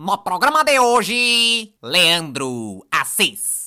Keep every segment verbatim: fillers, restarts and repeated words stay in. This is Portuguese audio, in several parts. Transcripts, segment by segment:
No programa de hoje, Leandro Assis.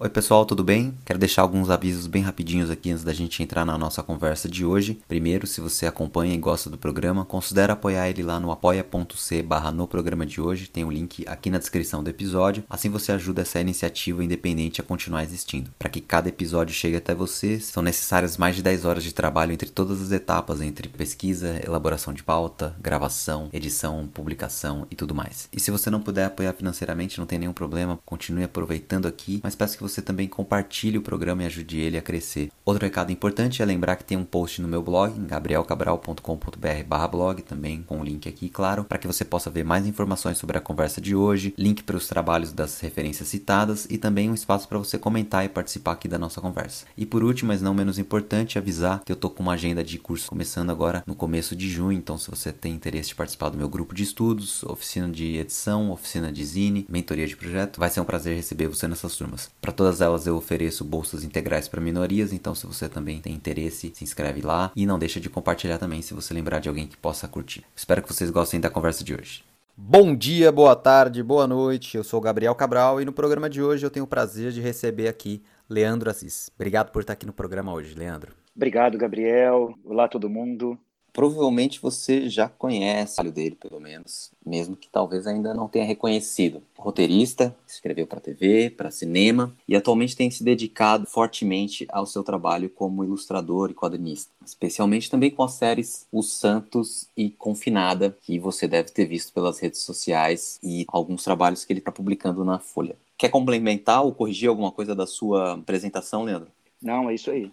Oi pessoal, tudo bem? Quero deixar alguns avisos bem rapidinhos aqui antes da gente entrar na nossa conversa de hoje. Primeiro, se você acompanha e gosta do programa, considere apoiar ele lá no apoia.c barra no programa de hoje. Tem o link aqui na descrição do episódio. Assim você ajuda essa iniciativa independente a continuar existindo. Para que cada episódio chegue até você, são necessárias mais de dez horas de trabalho entre todas as etapas, entre pesquisa, elaboração de pauta, gravação, edição, publicação e tudo mais. E se você não puder apoiar financeiramente, não tem nenhum problema, continue aproveitando aqui, mas peço que você também compartilhe o programa e ajude ele a crescer. Outro recado importante é lembrar que tem um post no meu blog, em gabriel cabral ponto com ponto b r barra blog, também com o link aqui, claro, para que você possa ver mais informações sobre a conversa de hoje, link para os trabalhos das referências citadas e também um espaço para você comentar e participar aqui da nossa conversa. E por último, mas não menos importante, avisar que eu tô com uma agenda de curso começando agora no começo de junho, então se você tem interesse de participar do meu grupo de estudos, oficina de edição, oficina de zine, mentoria de projeto, vai ser um prazer receber você nessas turmas. Para todas elas eu ofereço bolsas integrais para minorias, então se você também tem interesse, se inscreve lá e não deixa de compartilhar também se você lembrar de alguém que possa curtir. Espero que vocês gostem da conversa de hoje. Bom dia, boa tarde, boa noite, eu sou o Gabriel Cabral e no programa de hoje eu tenho o prazer de receber aqui Leandro Assis. Obrigado por estar aqui no programa hoje, Leandro. Obrigado, Gabriel. Olá, todo mundo. Provavelmente você já conhece o trabalho dele, pelo menos, mesmo que talvez ainda não tenha reconhecido. Roteirista, escreveu para T V, para cinema e atualmente tem se dedicado fortemente ao seu trabalho como ilustrador e quadrinista, especialmente também com as séries Os Santos e Confinada, que você deve ter visto pelas redes sociais e alguns trabalhos que ele está publicando na Folha. Quer complementar ou corrigir alguma coisa da sua apresentação, Leandro? Não, é isso aí.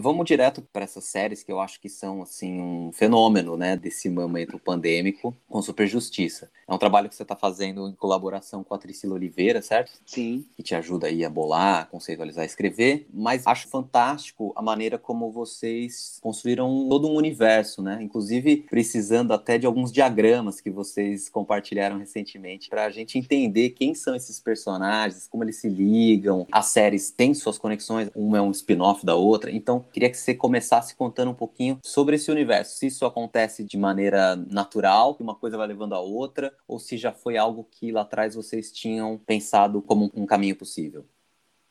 Vamos direto para essas séries que eu acho que são assim, um fenômeno, né, desse momento pandêmico com Super Justiça. É um trabalho que você está fazendo em colaboração com a Triscila Oliveira, certo? Sim. Que te ajuda aí a bolar, a conceitualizar, a escrever. Mas acho fantástico a maneira como vocês construíram todo um universo, né? Inclusive precisando até de alguns diagramas que vocês compartilharam recentemente para a gente entender quem são esses personagens, como eles se ligam. As séries têm suas conexões, uma é um spin-off da outra, então queria que você começasse contando um pouquinho sobre esse universo, se isso acontece de maneira natural, que uma coisa vai levando a outra, ou se já foi algo que lá atrás vocês tinham pensado como um caminho possível.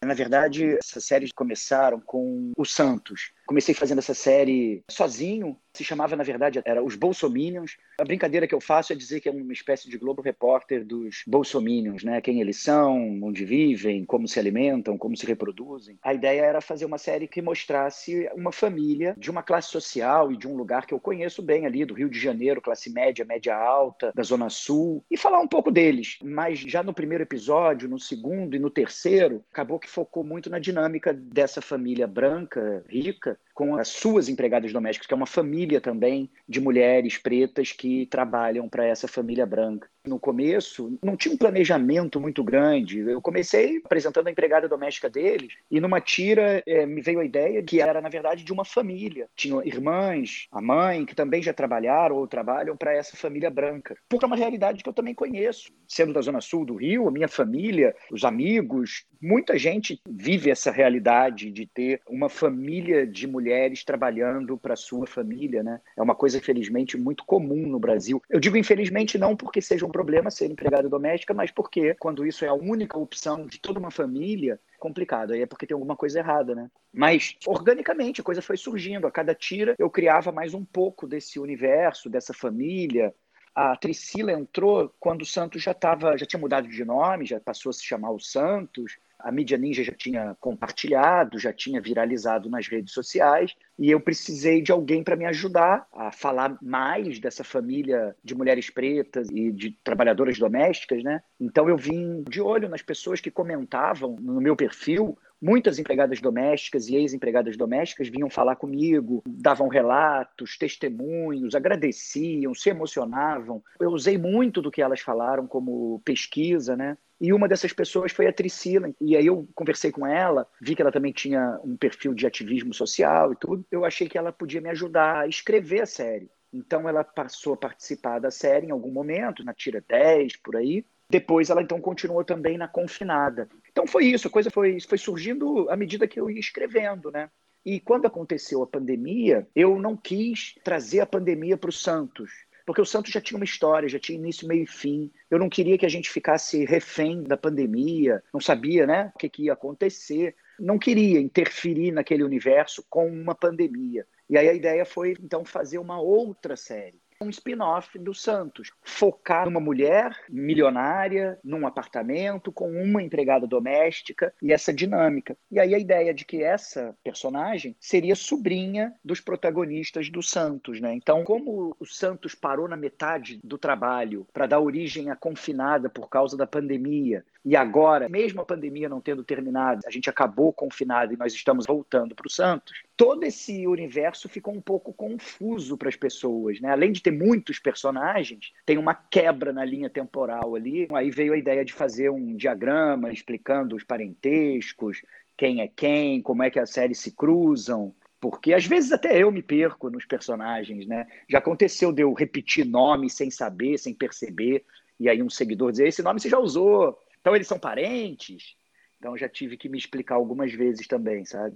Na verdade, essas séries começaram com Os Santos. Comecei fazendo essa série sozinho, se chamava, na verdade, era Os Bolsominions. A brincadeira que eu faço é dizer que é uma espécie de Globo Repórter dos Bolsominions, né? Quem eles são, onde vivem, como se alimentam, como se reproduzem. A ideia era fazer uma série que mostrasse uma família de uma classe social e de um lugar que eu conheço bem ali, do Rio de Janeiro, classe média, média alta, da Zona Sul, e falar um pouco deles. Mas já no primeiro episódio, no segundo e no terceiro, acabou que focou muito na dinâmica dessa família branca, rica, com as suas empregadas domésticas, que é uma família também de mulheres pretas que trabalham para essa família branca. No começo, não tinha um planejamento muito grande. Eu comecei apresentando a empregada doméstica deles e numa tira é, me veio a ideia que era, na verdade, de uma família. Tinha irmãs, a mãe, que também já trabalharam ou trabalham para essa família branca. Porque é uma realidade que eu também conheço. Sendo da Zona Sul do Rio, a minha família, os amigos, muita gente vive essa realidade de ter uma família de mulheres trabalhando para sua família, né? É uma coisa, infelizmente, muito comum no Brasil. Eu digo infelizmente não porque seja um problema ser empregada doméstica, mas porque quando isso é a única opção de toda uma família, é complicado, aí é porque tem alguma coisa errada, né? Mas, organicamente, a coisa foi surgindo. A cada tira, eu criava mais um pouco desse universo, dessa família. A Triscila entrou quando o Santos já, tava, já tinha mudado de nome, já passou a se chamar o Santos. A Mídia Ninja já tinha compartilhado, já tinha viralizado nas redes sociais e eu precisei de alguém para me ajudar a falar mais dessa família de mulheres pretas e de trabalhadoras domésticas, né? Então eu vim de olho nas pessoas que comentavam no meu perfil. Muitas empregadas domésticas e ex-empregadas domésticas vinham falar comigo, davam relatos, testemunhos, agradeciam, se emocionavam. Eu usei muito do que elas falaram como pesquisa, né? E uma dessas pessoas foi a Triscila. E aí eu conversei com ela, vi que ela também tinha um perfil de ativismo social e tudo. Eu achei que ela podia me ajudar a escrever a série. Então ela passou a participar da série em algum momento, na tira dez, por aí. Depois ela então continuou também na Confinada. Então foi isso, a coisa foi, foi surgindo à medida que eu ia escrevendo, né? E quando aconteceu a pandemia, eu não quis trazer a pandemia para o Santos, porque o Santos já tinha uma história, já tinha início, meio e fim. Eu não queria que a gente ficasse refém da pandemia, não sabia, né, o que, que ia acontecer. Não queria interferir naquele universo com uma pandemia. E aí a ideia foi, então, fazer uma outra série. Um spin-off do Santos, focar numa mulher milionária, num apartamento, com uma empregada doméstica e essa dinâmica. E aí a ideia de que essa personagem seria sobrinha dos protagonistas do Santos, né? Então, como o Santos parou na metade do trabalho para dar origem à Confinada por causa da pandemia, e agora, mesmo a pandemia não tendo terminado, a gente acabou confinado e nós estamos voltando para o Santos, todo esse universo ficou um pouco confuso para as pessoas, né? Além de ter muitos personagens, tem uma quebra na linha temporal ali. Aí veio a ideia de fazer um diagrama explicando os parentescos, quem é quem, como é que as séries se cruzam. Porque às vezes até eu me perco nos personagens, né? Já aconteceu de eu repetir nome sem saber, sem perceber. E aí um seguidor dizer, esse nome você já usou. Então eles são parentes? Então já tive que me explicar algumas vezes também, sabe?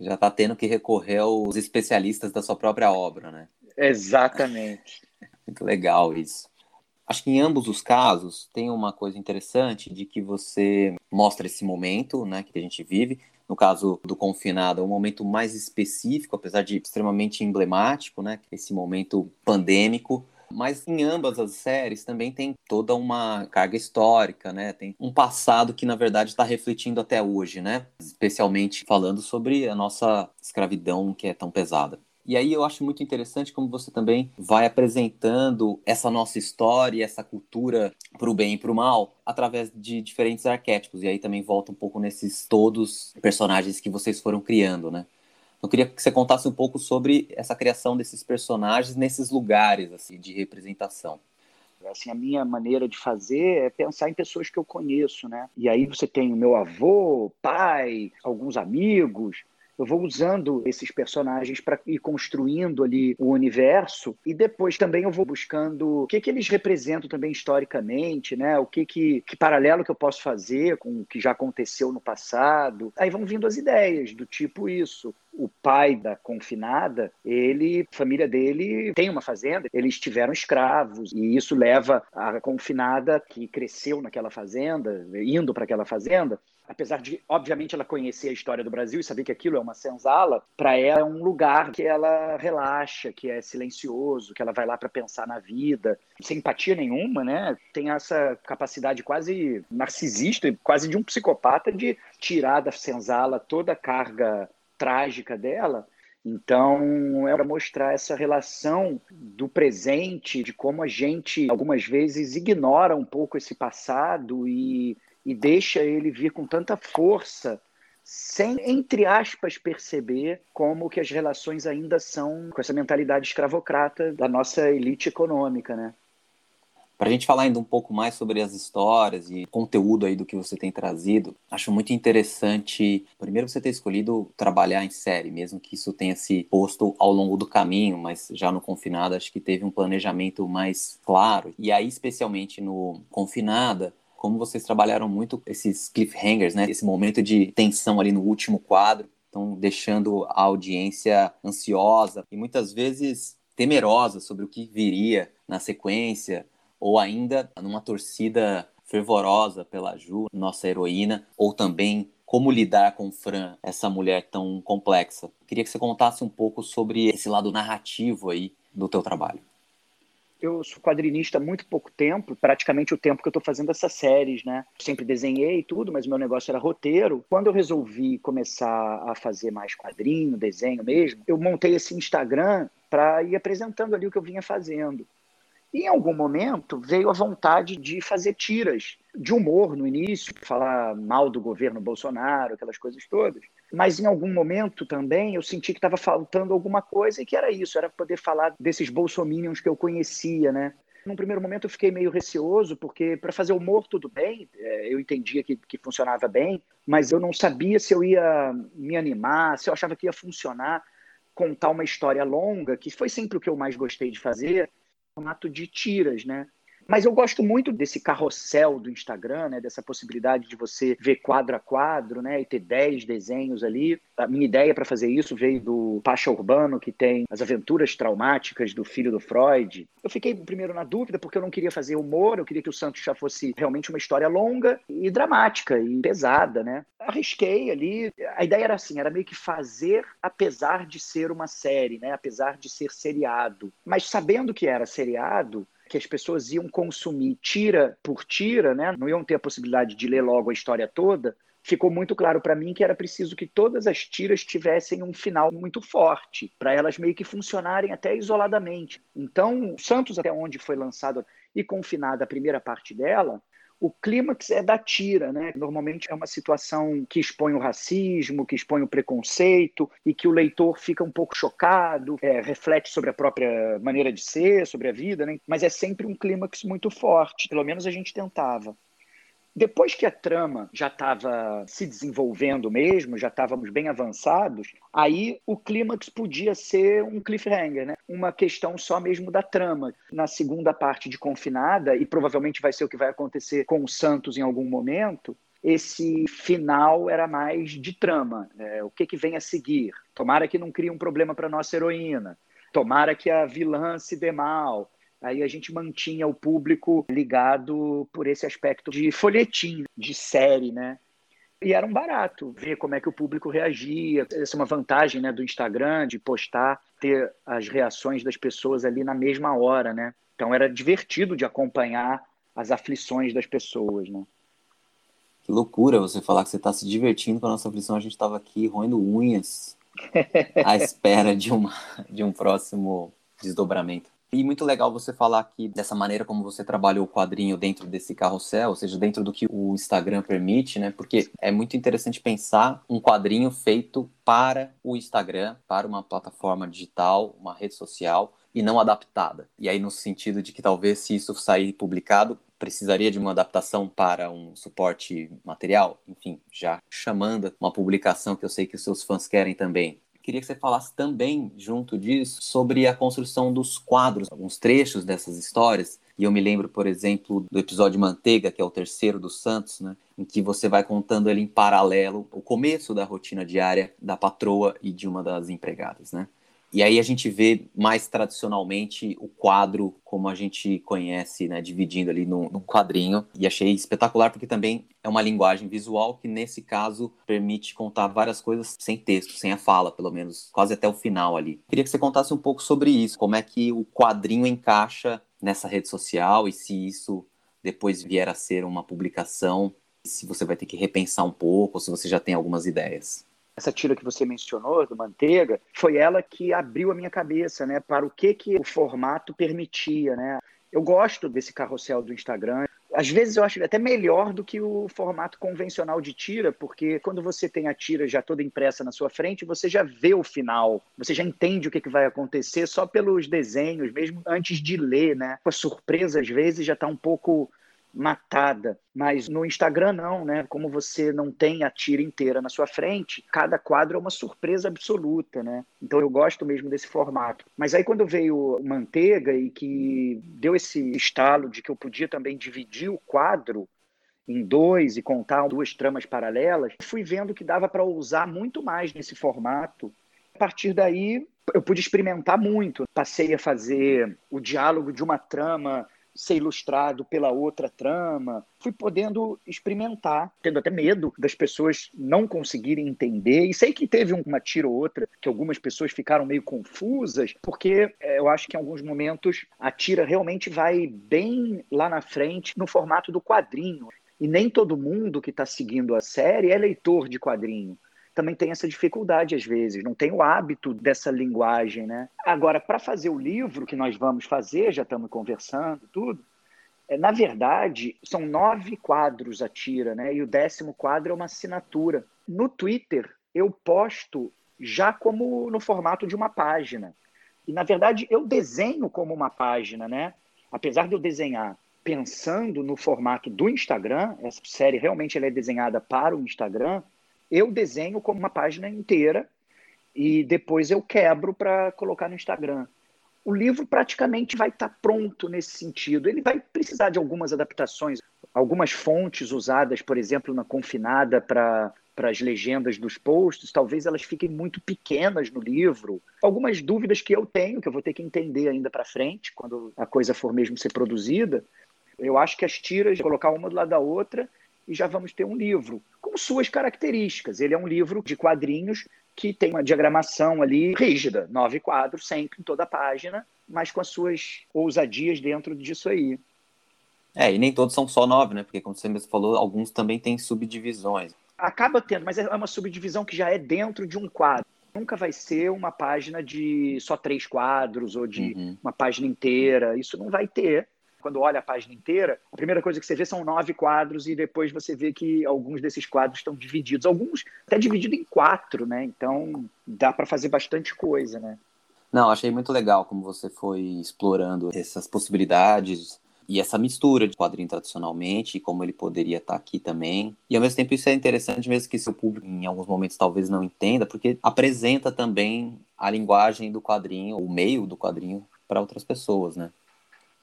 Já está tendo que recorrer aos especialistas da sua própria obra, né? Exatamente. Muito legal isso. Acho que em ambos os casos tem uma coisa interessante de que você mostra esse momento, né, que a gente vive. No caso do Confinado, é um momento mais específico, apesar de extremamente emblemático, né, esse momento pandêmico. Mas em ambas as séries também tem toda uma carga histórica, né? Tem um passado que, na verdade, está refletindo até hoje, né? Especialmente falando sobre a nossa escravidão que é tão pesada. E aí eu acho muito interessante como você também vai apresentando essa nossa história, essa cultura para o bem e para o mal, através de diferentes arquétipos. E aí também volta um pouco nesses todos personagens que vocês foram criando, né? Eu queria que você contasse um pouco sobre essa criação desses personagens nesses lugares assim, de representação. Assim, a minha maneira de fazer é pensar em pessoas que eu conheço, né? E aí você tem o meu avô, pai, alguns amigos. Eu vou usando esses personagens para ir construindo ali o universo e depois também eu vou buscando o que, que eles representam também historicamente, né? O que, que, que paralelo que eu posso fazer com o que já aconteceu no passado. Aí vão vindo as ideias do tipo isso. O pai da Confinada, ele, a família dele tem uma fazenda, eles tiveram escravos e isso leva a Confinada que cresceu naquela fazenda, indo para aquela fazenda, apesar de, obviamente, ela conhecer a história do Brasil e saber que aquilo é uma senzala, para ela é um lugar que ela relaxa, que é silencioso, que ela vai lá para pensar na vida, sem empatia nenhuma, né? Tem essa capacidade quase narcisista, quase de um psicopata de tirar da senzala toda a carga trágica dela. Então, era mostrar essa relação do presente, de como a gente, algumas vezes, ignora um pouco esse passado e, e deixa ele vir com tanta força, sem, entre aspas, perceber como que as relações ainda são com essa mentalidade escravocrata da nossa elite econômica, né? Para a gente falar ainda um pouco mais sobre as histórias e conteúdo aí do que você tem trazido, acho muito interessante, primeiro, você ter escolhido trabalhar em série, mesmo que isso tenha se posto ao longo do caminho, mas já no Confinada acho que teve um planejamento mais claro. E aí, especialmente no Confinada, como vocês trabalharam muito esses cliffhangers, né? Esse momento de tensão ali no último quadro, então deixando a audiência ansiosa e muitas vezes temerosa sobre o que viria na sequência, ou ainda numa torcida fervorosa pela Ju, nossa heroína, ou também como lidar com Fran, essa mulher tão complexa. Queria que você contasse um pouco sobre esse lado narrativo aí do teu trabalho. Eu sou quadrinista há muito pouco tempo, praticamente o tempo que eu estou fazendo essas séries, né? Sempre desenhei e tudo, mas o meu negócio era roteiro. Quando eu resolvi começar a fazer mais quadrinho, desenho mesmo, eu montei esse Instagram para ir apresentando ali o que eu vinha fazendo. Em algum momento, veio a vontade de fazer tiras de humor no início, falar mal do governo Bolsonaro, aquelas coisas todas. Mas em algum momento também eu senti que estava faltando alguma coisa e que era isso, era poder falar desses bolsominions que eu conhecia, né? Num primeiro momento eu fiquei meio receoso, porque para fazer humor tudo bem, eu entendia que, que funcionava bem, mas eu não sabia se eu ia me animar, se eu achava que ia funcionar, contar uma história longa, que foi sempre o que eu mais gostei de fazer, formato de tiras, né? Mas eu gosto muito desse carrossel do Instagram, né? Dessa possibilidade de você ver quadro a quadro, né? E ter dez desenhos ali. A minha ideia para fazer isso veio do Pacha Urbano, que tem as aventuras traumáticas do filho do Freud. Eu fiquei primeiro na dúvida, porque eu não queria fazer humor, eu queria que o Santos já fosse realmente uma história longa e dramática e pesada, né? Arrisquei ali. A ideia era assim, era meio que fazer apesar de ser uma série, né? Apesar de ser seriado. Mas sabendo que era seriado, que as pessoas iam consumir tira por tira, né? Não iam ter a possibilidade de ler logo a história toda, ficou muito claro para mim que era preciso que todas as tiras tivessem um final muito forte, para elas meio que funcionarem até isoladamente. Então, o Santos, até onde foi lançado e Confinada a primeira parte dela, o clímax é da tira, né? Normalmente é uma situação que expõe o racismo, que expõe o preconceito e que o leitor fica um pouco chocado, é, reflete sobre a própria maneira de ser, sobre a vida, né? Mas é sempre um clímax muito forte, pelo menos a gente tentava. Depois que a trama já estava se desenvolvendo mesmo, já estávamos bem avançados, aí o clímax podia ser um cliffhanger, né? Uma questão só mesmo da trama. Na segunda parte de Confinada, e provavelmente vai ser o que vai acontecer com o Santos em algum momento, esse final era mais de trama, né? O que, que vem a seguir? Tomara que não crie um problema para nossa heroína, tomara que a vilã se dê mal. Aí a gente mantinha o público ligado por esse aspecto de folhetim, de série, né? E era um barato ver como é que o público reagia. Essa é uma vantagem, né, do Instagram, de postar, ter as reações das pessoas ali na mesma hora, né? Então era divertido de acompanhar as aflições das pessoas, né? Que loucura você falar que você está se divertindo com a nossa aflição. A gente estava aqui roendo unhas à espera de, uma, de um próximo desdobramento. E muito legal você falar aqui dessa maneira como você trabalhou o quadrinho dentro desse carrossel, ou seja, dentro do que o Instagram permite, né? Porque é muito interessante pensar um quadrinho feito para o Instagram, para uma plataforma digital, uma rede social, e não adaptada. E aí no sentido de que talvez se isso sair publicado, precisaria de uma adaptação para um suporte material, enfim, já chamando uma publicação que eu sei que os seus fãs querem também. Queria que você falasse também, junto disso, sobre a construção dos quadros, alguns trechos dessas histórias. E eu me lembro, por exemplo, do episódio Manteiga, que é o terceiro do Santos, né? Em que você vai contando ele em paralelo o começo da rotina diária da patroa e de uma das empregadas, né? E aí a gente vê mais tradicionalmente o quadro como a gente conhece, né, dividindo ali num quadrinho. E achei espetacular porque também é uma linguagem visual que, nesse caso, permite contar várias coisas sem texto, sem a fala, pelo menos, quase até o final ali. Queria que você contasse um pouco sobre isso, como é que o quadrinho encaixa nessa rede social e se isso depois vier a ser uma publicação, se você vai ter que repensar um pouco ou se você já tem algumas ideias. Essa tira que você mencionou, do Manteiga, foi ela que abriu a minha cabeça, né, para o que, que o formato permitia, né? Eu gosto desse carrossel do Instagram. Às vezes eu acho até melhor do que o formato convencional de tira, porque quando você tem a tira já toda impressa na sua frente, você já vê o final, você já entende o que, que vai acontecer só pelos desenhos, mesmo antes de ler, né? A surpresa, às vezes, já está um pouco matada, mas no Instagram não, né? Como você não tem a tira inteira na sua frente, cada quadro é uma surpresa absoluta, né? Então eu gosto mesmo desse formato. Mas aí quando veio Manteiga e que deu esse estalo de que eu podia também dividir o quadro em dois e contar duas tramas paralelas, fui vendo que dava para usar muito mais nesse formato. A partir daí eu pude experimentar muito. Passei a fazer o diálogo de uma trama ser ilustrado pela outra trama, fui podendo experimentar, tendo até medo das pessoas não conseguirem entender, e sei que teve uma tira ou outra que algumas pessoas ficaram meio confusas, porque eu acho que em alguns momentos a tira realmente vai bem lá na frente no formato do quadrinho, e nem todo mundo que está seguindo a série é leitor de quadrinho. Também tem essa dificuldade às vezes, não tem o hábito dessa linguagem, né? Agora, para fazer o livro que nós vamos fazer, já estamos conversando tudo, é, na verdade, são nove quadros a tira, né? E o décimo quadro é uma assinatura. No Twitter, eu posto já como no formato de uma página. E, na verdade, eu desenho como uma página, né? Apesar de eu desenhar pensando no formato do Instagram, essa série realmente ela é desenhada para o Instagram, eu desenho como uma página inteira e depois eu quebro para colocar no Instagram. O livro praticamente vai estar pronto nesse sentido. Ele vai precisar de algumas adaptações, algumas fontes usadas, por exemplo, na Confinada para as legendas dos posts, talvez elas fiquem muito pequenas no livro. Algumas dúvidas que eu tenho, que eu vou ter que entender ainda para frente, quando a coisa for mesmo ser produzida. Eu acho que as tiras, colocar uma do lado da outra e já vamos ter um livro, com suas características. Ele é um livro de quadrinhos que tem uma diagramação ali rígida, nove quadros, sempre em toda a página, mas com as suas ousadias dentro disso aí. É, e nem todos são só nove, né? Porque, como você mesmo falou, alguns também têm subdivisões. Acaba tendo, mas é uma subdivisão que já é dentro de um quadro. Nunca vai ser uma página de só três quadros ou de uhum. uma página inteira. Isso não vai ter. Quando olha a página inteira, a primeira coisa que você vê são nove quadros e depois você vê que alguns desses quadros estão divididos. Alguns até divididos em quatro, né? Então dá para fazer bastante coisa, né? Não, achei muito legal como você foi explorando essas possibilidades e essa mistura de quadrinho tradicionalmente e como ele poderia estar aqui também. E ao mesmo tempo isso é interessante mesmo que seu público em alguns momentos talvez não entenda, porque apresenta também a linguagem do quadrinho, o meio do quadrinho para outras pessoas, né?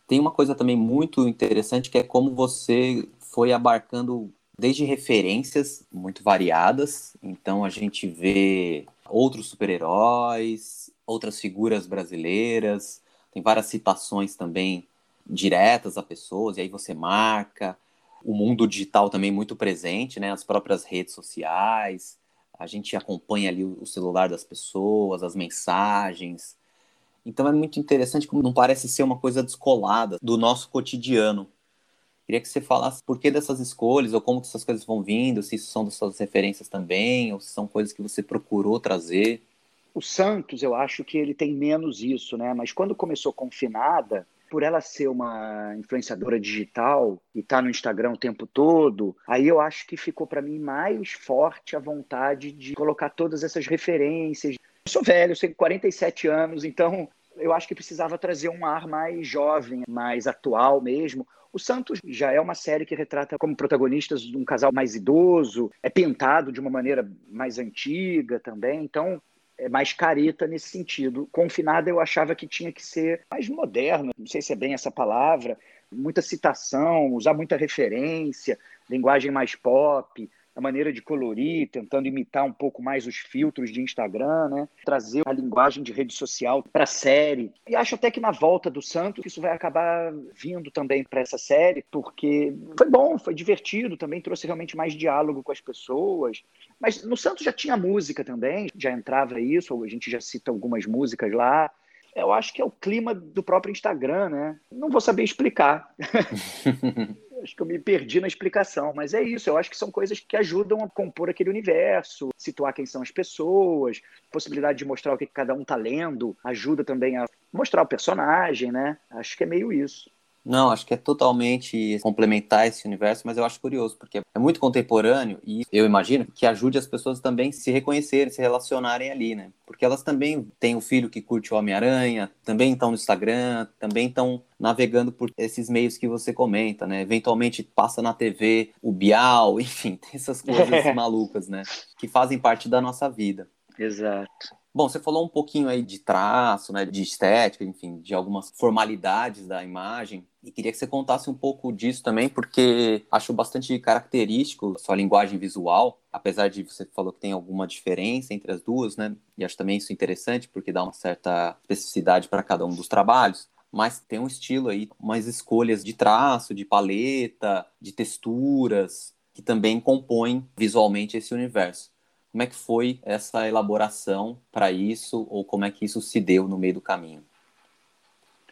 Tem uma coisa também muito interessante que é como você foi abarcando desde referências muito variadas. Então a gente vê outros super-heróis, outras figuras brasileiras, tem várias citações também diretas a pessoas, e aí você marca. O mundo digital também muito presente, né? As próprias redes sociais, a gente acompanha ali o celular das pessoas, as mensagens. Então é muito interessante como não parece ser uma coisa descolada do nosso cotidiano. Queria que você falasse por que dessas escolhas, ou como que essas coisas vão vindo, se isso são das suas referências também, ou se são coisas que você procurou trazer. O Santos, eu acho que ele tem menos isso, né? Mas quando começou Confinada, por ela ser uma influenciadora digital e estar no Instagram o tempo todo, aí eu acho que ficou para mim mais forte a vontade de colocar todas essas referências. Eu sou velho, eu tenho quarenta e sete anos, então eu acho que precisava trazer um ar mais jovem, mais atual mesmo. O Santos já é uma série que retrata como protagonistas um casal mais idoso, é pintado de uma maneira mais antiga também, então é mais careta nesse sentido. Confinada eu achava que tinha que ser mais moderno, não sei se é bem essa palavra, muita citação, usar muita referência, linguagem mais pop, a maneira de colorir, tentando imitar um pouco mais os filtros de Instagram, né? Trazer a linguagem de rede social para a série. E acho até que na volta do Santos isso vai acabar vindo também para essa série, porque foi bom, foi divertido, também trouxe realmente mais diálogo com as pessoas. Mas no Santos já tinha música também, já entrava isso, a gente já cita algumas músicas lá. Eu acho que é o clima do próprio Instagram, né? Não vou saber explicar. Acho que eu me perdi na explicação, mas é isso, eu acho que são coisas que ajudam a compor aquele universo, situar quem são as pessoas, possibilidade de mostrar o que cada um está lendo, ajuda também a mostrar o personagem, né? Acho que é meio isso. Não, acho que é totalmente complementar esse universo, mas eu acho curioso, porque é muito contemporâneo e eu imagino que ajude as pessoas também se reconhecerem, se relacionarem ali, né? Porque elas também têm o filho que curte o Homem-Aranha, também estão no Instagram, também estão navegando por esses meios que você comenta, né? Eventualmente passa na T V o Bial, enfim, tem essas coisas malucas, né? Que fazem parte da nossa vida. Exato. Bom, você falou um pouquinho aí de traço, né, de estética, enfim, de algumas formalidades da imagem. E queria que você contasse um pouco disso também, porque acho bastante característico a sua linguagem visual, apesar de você falou que tem alguma diferença entre as duas, né? E acho também isso interessante, porque dá uma certa especificidade para cada um dos trabalhos. Mas tem um estilo aí, umas escolhas de traço, de paleta, de texturas, que também compõem visualmente esse universo. Como é que foi essa elaboração para isso, ou como é que isso se deu no meio do caminho?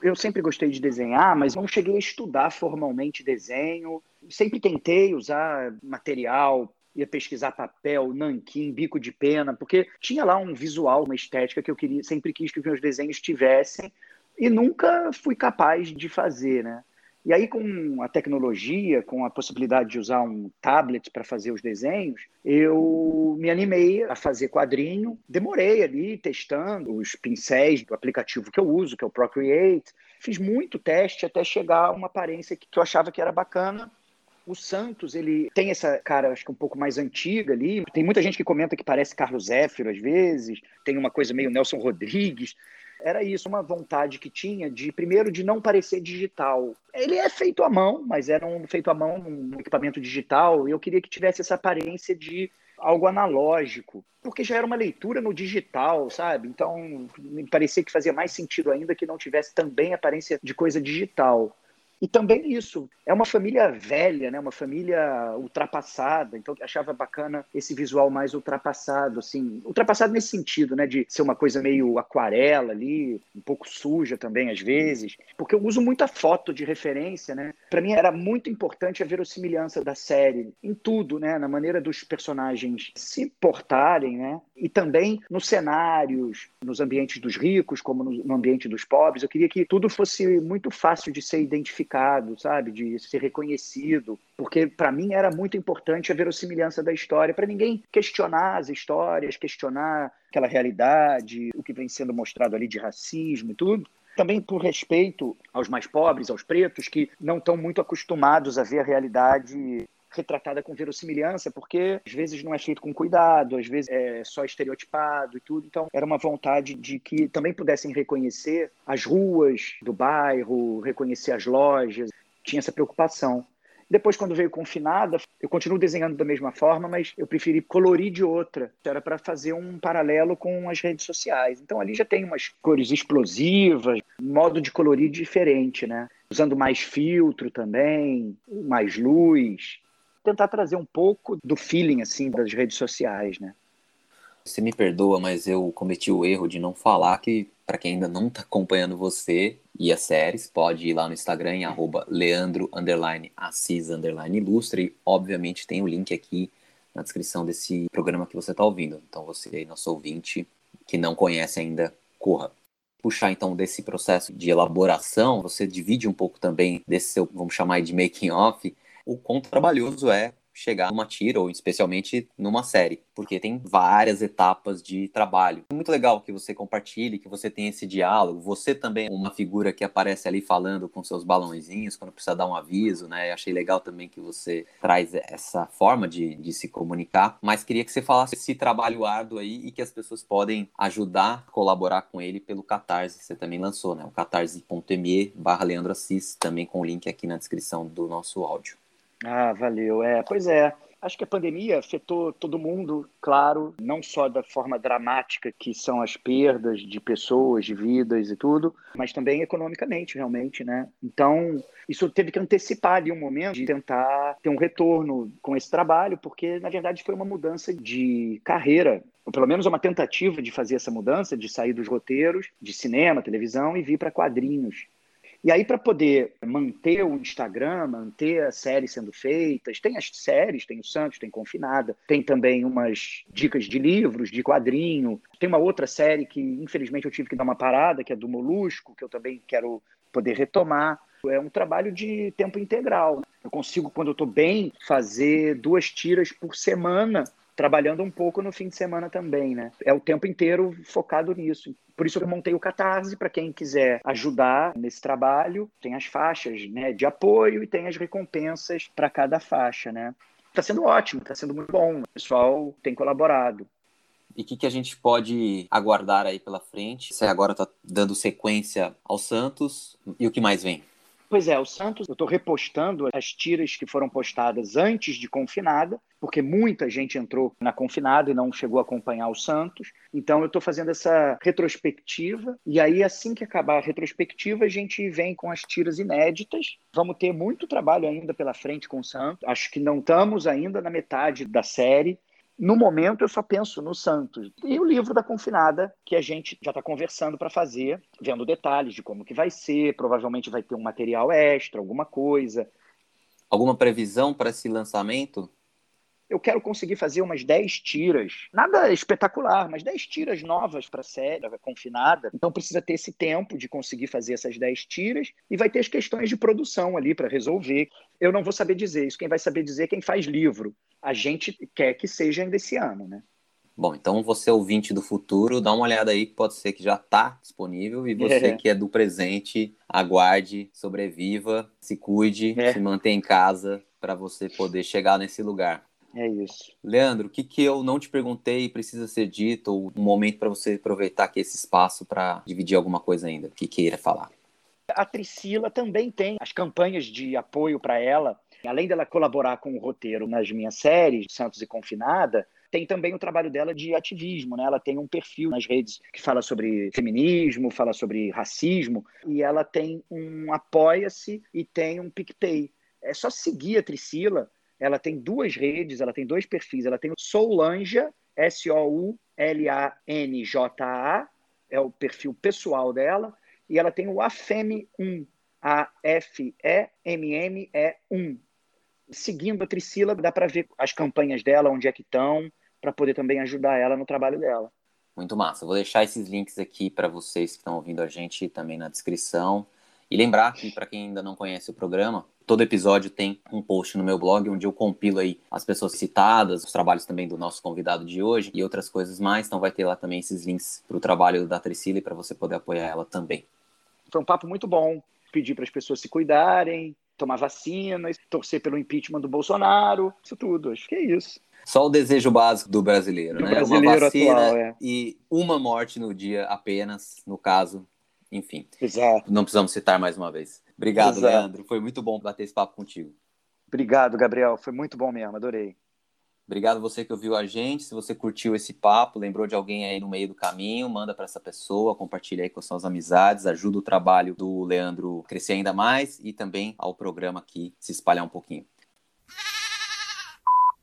Eu sempre gostei de desenhar, mas não cheguei a estudar formalmente desenho. Sempre tentei usar material, ia pesquisar papel, nanquim, bico de pena, porque tinha lá um visual, uma estética que eu queria, sempre quis que meus desenhos tivessem e nunca fui capaz de fazer, né? E aí, com a tecnologia, com a possibilidade de usar um tablet para fazer os desenhos, eu me animei a fazer quadrinho. Demorei ali testando os pincéis do aplicativo que eu uso, que é o Procreate. Fiz muito teste até chegar a uma aparência que eu achava que era bacana. O Santos, ele tem essa cara, acho que um pouco mais antiga ali. Tem muita gente que comenta que parece Carlos Zéfiro, às vezes. Tem uma coisa meio Nelson Rodrigues. era isso, uma vontade que tinha de, primeiro, de não parecer digital. Ele é feito à mão, mas era um feito à mão, um equipamento digital, e eu queria que tivesse essa aparência de algo analógico, porque já era uma leitura no digital, sabe? Então, me parecia que fazia mais sentido ainda que não tivesse também aparência de coisa digital. E também isso, é uma família velha, né? Uma família ultrapassada, então eu achava bacana esse visual mais ultrapassado, assim, ultrapassado nesse sentido, né? De ser uma coisa meio aquarela ali, um pouco suja também às vezes, porque eu uso muita foto de referência, né? Para mim era muito importante a verossimilhança da série, em tudo, né? Na maneira dos personagens se portarem, né? E também nos cenários, nos ambientes dos ricos, como no ambiente dos pobres, eu queria que tudo fosse muito fácil de ser identificado, sabe, de ser reconhecido, porque para mim era muito importante a verossimilhança da história, para ninguém questionar as histórias, questionar aquela realidade, o que vem sendo mostrado ali de racismo e tudo. Também por respeito aos mais pobres, aos pretos, que não estão muito acostumados a ver a realidade retratada com verossimilhança, porque às vezes não é feito com cuidado, às vezes é só estereotipado e tudo. Então era uma vontade de que também pudessem reconhecer as ruas do bairro, reconhecer as lojas. Tinha essa preocupação. Depois, quando veio Confinada, eu continuo desenhando da mesma forma, mas eu preferi colorir de outra. Era para fazer um paralelo com as redes sociais. Então, ali já tem umas cores explosivas, um modo de colorir diferente, né? Usando mais filtro também, mais luz. Tentar trazer um pouco do feeling, assim, das redes sociais, né? Você me perdoa, mas eu cometi o erro de não falar que, para quem ainda não tá acompanhando você e as séries, pode ir lá no Instagram em arroba leandro, underline, assis, underline, ilustre. E, obviamente, tem o link aqui na descrição desse programa que você tá ouvindo. Então, você, nosso ouvinte, que não conhece ainda, corra. Puxar, então, desse processo de elaboração, você divide um pouco também desse seu, vamos chamar de making of, o quão trabalhoso é chegar numa tira, ou especialmente numa série, porque tem várias etapas de trabalho. É muito legal que você compartilhe, que você tenha esse diálogo. Você também é uma figura que aparece ali falando com seus balãozinhos quando precisa dar um aviso, né? Achei legal também que você traz essa forma de, de se comunicar, mas queria que você falasse esse trabalho árduo aí e que as pessoas podem ajudar, colaborar com ele pelo Catarse, que você também lançou, né? O catarse.me barra Leandro Assis, também com o link aqui na descrição do nosso áudio. Ah, valeu. É, pois é. Acho que a pandemia afetou todo mundo, claro, não só da forma dramática que são as perdas de pessoas, de vidas e tudo, mas também economicamente, realmente, né? Então, isso teve que antecipar ali um momento de tentar ter um retorno com esse trabalho, porque, na verdade, foi uma mudança de carreira, ou pelo menos uma tentativa de fazer essa mudança, de sair dos roteiros de cinema, televisão e vir para quadrinhos. E aí, para poder manter o Instagram, manter as séries sendo feitas, tem as séries, tem o Santos, tem Confinada, tem também umas dicas de livros, de quadrinho, tem uma outra série que, infelizmente, eu tive que dar uma parada, que é do Molusco, que eu também quero poder retomar. É um trabalho de tempo integral. Eu consigo, quando eu estou bem, fazer duas tiras por semana, trabalhando um pouco no fim de semana também, né? É o tempo inteiro focado nisso. Por isso eu montei o Catarse, para quem quiser ajudar nesse trabalho. Tem as faixas, né, de apoio e tem as recompensas para cada faixa, né? Tá sendo ótimo, tá sendo muito bom. O pessoal tem colaborado. E o que, que a gente pode aguardar aí pela frente? Você agora tá dando sequência ao Santos. E o que mais vem? Pois é, o Santos, eu estou repostando as tiras que foram postadas antes de Confinada, porque muita gente entrou na Confinada e não chegou a acompanhar o Santos. Então eu estou fazendo essa retrospectiva, e aí assim que acabar a retrospectiva, a gente vem com as tiras inéditas. Vamos ter muito trabalho ainda pela frente com o Santos. Acho que não estamos ainda na metade da série. No momento, eu só penso no Santos. E o livro da Confinada, que a gente já está conversando para fazer, vendo detalhes de como que vai ser, provavelmente vai ter um material extra, alguma coisa. Alguma previsão para esse lançamento? Eu quero conseguir fazer umas dez tiras, nada espetacular, mas dez tiras novas para a série Confinada. Então precisa ter esse tempo de conseguir fazer essas dez tiras e vai ter as questões de produção ali para resolver. Eu não vou saber dizer isso, quem vai saber dizer é quem faz livro. A gente quer que seja ainda esse ano, né? Bom, então você, ouvinte do futuro, dá uma olhada aí, que pode ser que já está disponível. E você é. que é do presente, aguarde, sobreviva, se cuide, é. se mantenha em casa para você poder chegar nesse lugar. É isso. Leandro, o que, que eu não te perguntei e precisa ser dito, ou um momento para você aproveitar aqui esse espaço para dividir alguma coisa ainda, que queira falar? A Triscila também tem as campanhas de apoio para ela. Além dela colaborar com o roteiro nas minhas séries, Santos e Confinada, tem também o trabalho dela de ativismo, né? Ela tem um perfil nas redes que fala sobre feminismo, fala sobre racismo, e ela tem um Apoia-se e tem um PicPay. É só seguir a Triscila. Ela tem duas redes, ela tem dois perfis. Ela tem o Soulanja, S O U L A N J A, é o perfil pessoal dela, e ela tem o Afem um, A F E M M E um. Seguindo a Triscila, dá para ver as campanhas dela, onde é que estão, para poder também ajudar ela no trabalho dela. Muito massa. Eu vou deixar esses links aqui para vocês que estão ouvindo a gente também na descrição. E lembrar que, para quem ainda não conhece o programa, todo episódio tem um post no meu blog, onde eu compilo aí as pessoas citadas, os trabalhos também do nosso convidado de hoje e outras coisas mais. Então vai ter lá também esses links para o trabalho da Triscila e para você poder apoiar ela também. Foi um papo muito bom. Pedir para as pessoas se cuidarem, tomar vacinas, torcer pelo impeachment do Bolsonaro, isso tudo. Acho que é isso. Só o desejo básico do brasileiro, do né? brasileiro uma vacina atual, é. E uma morte no dia apenas, no caso. Enfim, Exato. Não precisamos citar mais uma vez. Obrigado, Exato. Leandro. Foi muito bom bater esse papo contigo. Obrigado, Gabriel. Foi muito bom mesmo, adorei. Obrigado você que ouviu a gente. Se você curtiu esse papo, lembrou de alguém aí no meio do caminho, manda para essa pessoa, compartilha aí com suas amizades, ajuda o trabalho do Leandro a crescer ainda mais e também ao programa aqui se espalhar um pouquinho.